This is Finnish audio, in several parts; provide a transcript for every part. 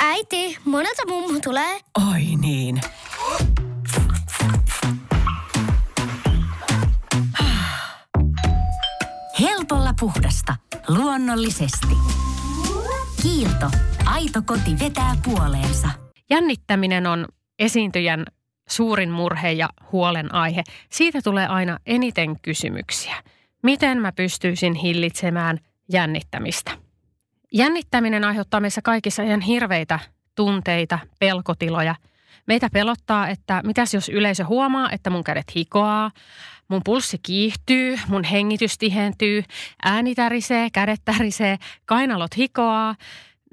Äiti, monelta mummu tulee. Oi niin. Helpolla puhdasta. Luonnollisesti. Kiilto. Aito koti vetää puoleensa. Jännittäminen on esiintyjän suurin murhe ja huolenaihe. Siitä tulee aina eniten kysymyksiä. Miten mä pystyisin hillitsemään jännittämistä? Jännittäminen aiheuttaa meissä kaikissa ihan hirveitä tunteita, pelkotiloja. Meitä pelottaa, että mitäs jos yleisö huomaa, että mun kädet hikoaa, mun pulssi kiihtyy, mun hengitys tihentyy, ääni tärisee, kädet tärisee, kainalot hikoaa.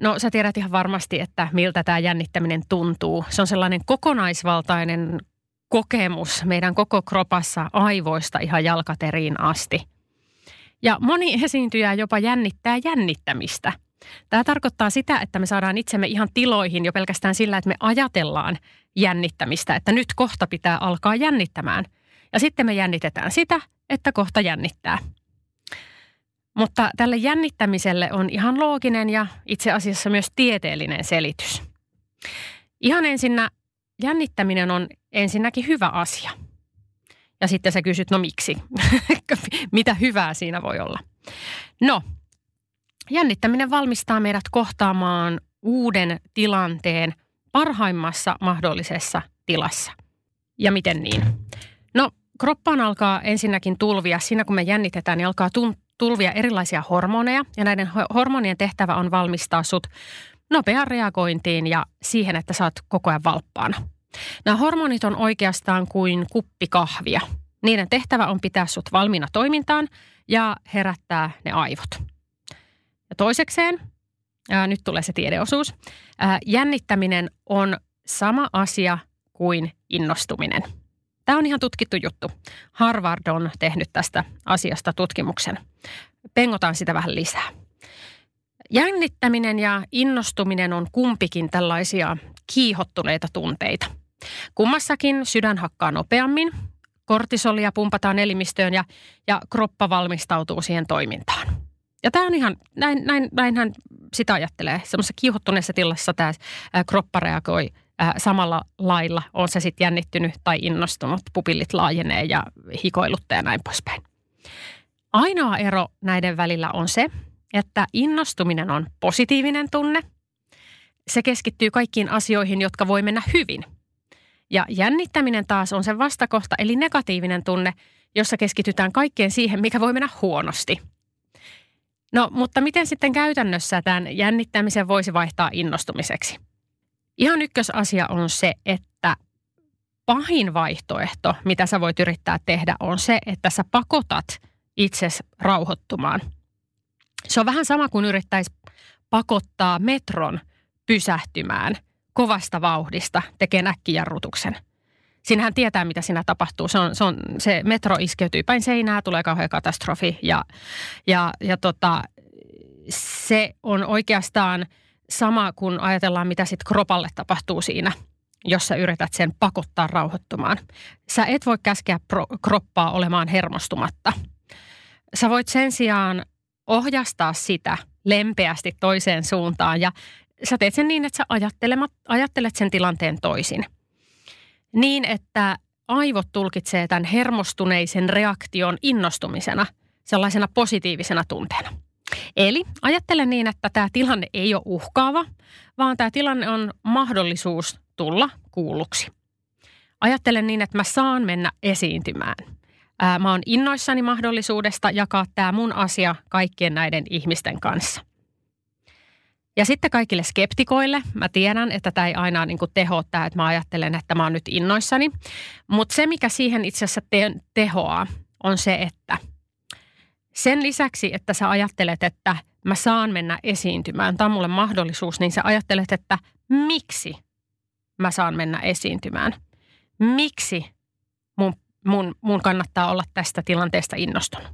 No sä tiedät ihan varmasti, että miltä tämä jännittäminen tuntuu. Se on sellainen kokonaisvaltainen kokemus meidän koko kropassa aivoista ihan jalkateriin asti. Ja moni esiintyjä jopa jännittää jännittämistä. Tämä tarkoittaa sitä, että me saadaan itsemme ihan tiloihin jo pelkästään sillä, että me ajatellaan jännittämistä, että nyt kohta pitää alkaa jännittämään. Ja sitten me jännitetään sitä, että kohta jännittää. Mutta tälle jännittämiselle on ihan looginen ja itse asiassa myös tieteellinen selitys. Ihan ensinnä jännittäminen on ensinnäkin hyvä asia. Ja sitten sä kysyt, no miksi? Mitä hyvää siinä voi olla? No, jännittäminen valmistaa meidät kohtaamaan uuden tilanteen parhaimmassa mahdollisessa tilassa. Ja miten niin? No, kroppaan alkaa ensinnäkin tulvia. Siinä kun me jännitetään, niin alkaa tulvia erilaisia hormoneja. Ja näiden hormonien tehtävä on valmistaa sut nopeaan reagointiin ja siihen, että sä oot koko ajan valppaana. Nämä hormonit on oikeastaan kuin kuppi kahvia. Niiden tehtävä on pitää sut valmiina toimintaan ja herättää ne aivot. Ja toisekseen, nyt tulee se tiedeosuus, jännittäminen on sama asia kuin innostuminen. Tämä on ihan tutkittu juttu. Harvard on tehnyt tästä asiasta tutkimuksen. Pengotaan sitä vähän lisää. Jännittäminen ja innostuminen on kumpikin tällaisia kiihottuneita tunteita. Kummassakin sydän hakkaa nopeammin, kortisolia pumpataan elimistöön ja kroppa valmistautuu siihen toimintaan. Ja tämä on ihan, näinhän sitä ajattelee. Semmoisessa kiihottuneessa tilassa tämä kroppa reagoi samalla lailla. On se sitten jännittynyt tai innostunut, pupillit laajenee ja hikoiluttaa ja näin poispäin. Ainoa ero näiden välillä on se, että innostuminen on positiivinen tunne. Se keskittyy kaikkiin asioihin, jotka voi mennä hyvin. Ja jännittäminen taas on sen vastakohta, eli negatiivinen tunne, jossa keskitytään kaikkeen siihen, mikä voi mennä huonosti. No, mutta miten sitten käytännössä tämän jännittämisen voisi vaihtaa innostumiseksi? Ihan ykkösasia on se, että pahin vaihtoehto, mitä sä voit yrittää tehdä, on se, että sä pakotat itsesi rauhoittumaan. Se on vähän sama kuin yrittäisi pakottaa metron pysähtymään kovasta vauhdista, tekee äkkijarrutuksen. Siinähän tietää, mitä siinä tapahtuu. Se metro iskeytyy päin seinää, tulee kauhean katastrofi ja se on oikeastaan sama, kun ajatellaan, mitä sitten kropalle tapahtuu siinä, jos sä yrität sen pakottaa rauhoittumaan. Sä et voi käskeä kroppaa olemaan hermostumatta. Sä voit sen sijaan ohjastaa sitä lempeästi toiseen suuntaan ja sä teet sen niin, että sä ajattelet sen tilanteen toisin. Niin, että aivot tulkitsee tämän hermostuneisen reaktion innostumisena, sellaisena positiivisena tunteena. Eli ajattele niin, että tämä tilanne ei ole uhkaava, vaan tämä tilanne on mahdollisuus tulla kuulluksi. Ajattele niin, että mä saan mennä esiintymään. Mä oon innoissani mahdollisuudesta jakaa tämä mun asia kaikkien näiden ihmisten kanssa. Ja sitten kaikille skeptikoille, mä tiedän, että tämä ei aina niin kuin tehoa tämä, että mä ajattelen, että mä oon nyt innoissani. Mutta se, mikä siihen itse asiassa tehoaa, on se, että sen lisäksi, että sä ajattelet, että mä saan mennä esiintymään, tämä on mulle mahdollisuus, niin sä ajattelet, että miksi mä saan mennä esiintymään. Miksi mun kannattaa olla tästä tilanteesta innostunut.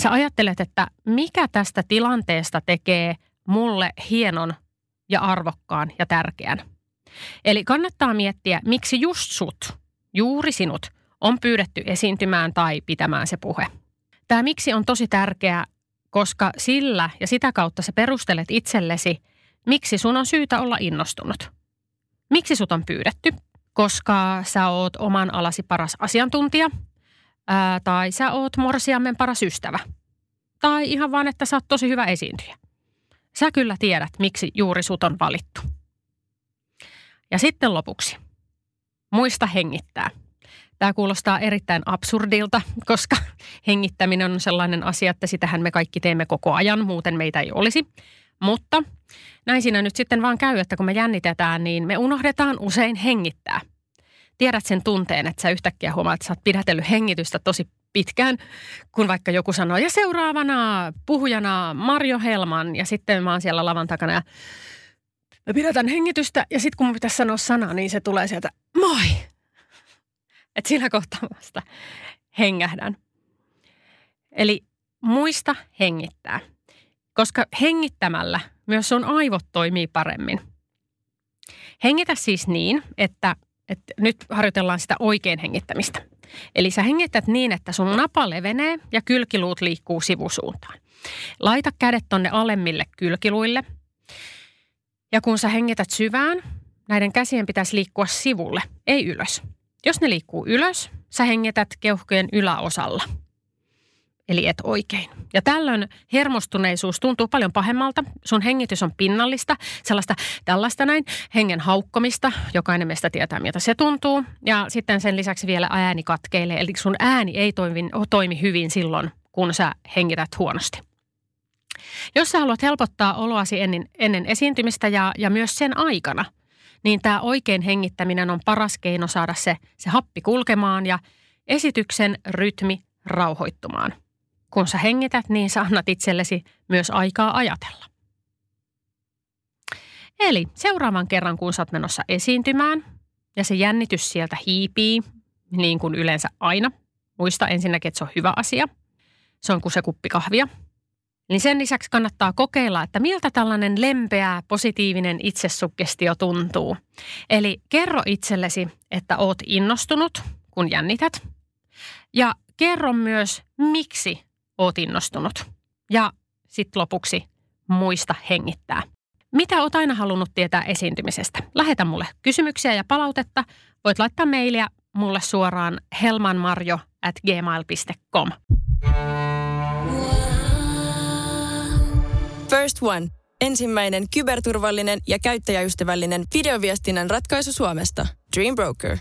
Sä ajattelet, että mikä tästä tilanteesta tekee mulle hienon ja arvokkaan ja tärkeän. Eli kannattaa miettiä, miksi just sut, juuri sinut, on pyydetty esiintymään tai pitämään se puhe. Tämä miksi on tosi tärkeä koska sillä ja sitä kautta sä perustelet itsellesi, miksi sun on syytä olla innostunut. Miksi sut on pyydetty? Koska sä oot oman alasi paras asiantuntija, tai sä oot morsiammen paras ystävä, tai ihan vaan, että sä oot tosi hyvä esiintyjä. Sä kyllä tiedät, miksi juuri sut on valittu. Ja sitten lopuksi. Muista hengittää. Tämä kuulostaa erittäin absurdilta, koska hengittäminen on sellainen asia, että sitähän me kaikki teemme koko ajan, muuten meitä ei olisi. Mutta näin siinä nyt sitten vaan käy, että kun me jännitetään, niin me unohdetaan usein hengittää. Tiedät sen tunteen, että sä yhtäkkiä huomaat, että sä oot pidätellyt hengitystä tosi pitkään, kun vaikka joku sanoo, ja seuraavana puhujana Marjo Hellman, ja sitten mä oon siellä lavan takana ja mä pidätän hengitystä, ja sitten kun mun pitäisi sanoa sana, niin se tulee sieltä, moi! Että sillä kohtaa vasta hengähdän. Eli muista hengittää, koska hengittämällä myös sun aivot toimii paremmin. Hengitä siis niin, että nyt harjoitellaan sitä oikein hengittämistä. Eli sä hengität niin, että sun napa levenee ja kylkiluut liikkuu sivusuuntaan. Laita kädet tonne alemmille kylkiluille. Ja kun sä hengität syvään, näiden käsien pitäisi liikkua sivulle, ei ylös. Jos ne liikkuu ylös, sä hengität keuhkojen yläosalla. Eli et oikein. Ja tällöin hermostuneisuus tuntuu paljon pahemmalta. Sun hengitys on pinnallista, sellaista tällaista näin, hengen haukkomista. Jokainen meistä tietää, miltä se tuntuu. Ja sitten sen lisäksi vielä ääni katkeilee. Eli sun ääni ei toimi hyvin silloin, kun sä hengität huonosti. Jos sä haluat helpottaa oloasi ennen esiintymistä ja myös sen aikana, niin tämä oikein hengittäminen on paras keino saada se happi kulkemaan ja esityksen rytmi rauhoittumaan. Kun sä hengität, niin sä annat itsellesi myös aikaa ajatella. Eli seuraavan kerran, kun sä oot menossa esiintymään ja se jännitys sieltä hiipii, niin kuin yleensä aina. Muista ensinnäkin, että se on hyvä asia. Se on kuin se kuppi kahvia. Niin sen lisäksi kannattaa kokeilla, että miltä tällainen lempeä, positiivinen itsesuggestio tuntuu. Eli kerro itsellesi, että oot innostunut, kun jännität. Ja kerro myös, miksi oot innostunut. Ja sitten lopuksi muista hengittää. Mitä oot aina halunnut tietää esiintymisestä? Lähetä mulle kysymyksiä ja palautetta. Voit laittaa mailia mulle suoraan helmanmarjo@gmail.com. First One. Ensimmäinen kyberturvallinen ja käyttäjäystävällinen videoviestinnän ratkaisu Suomesta. Dreambroker.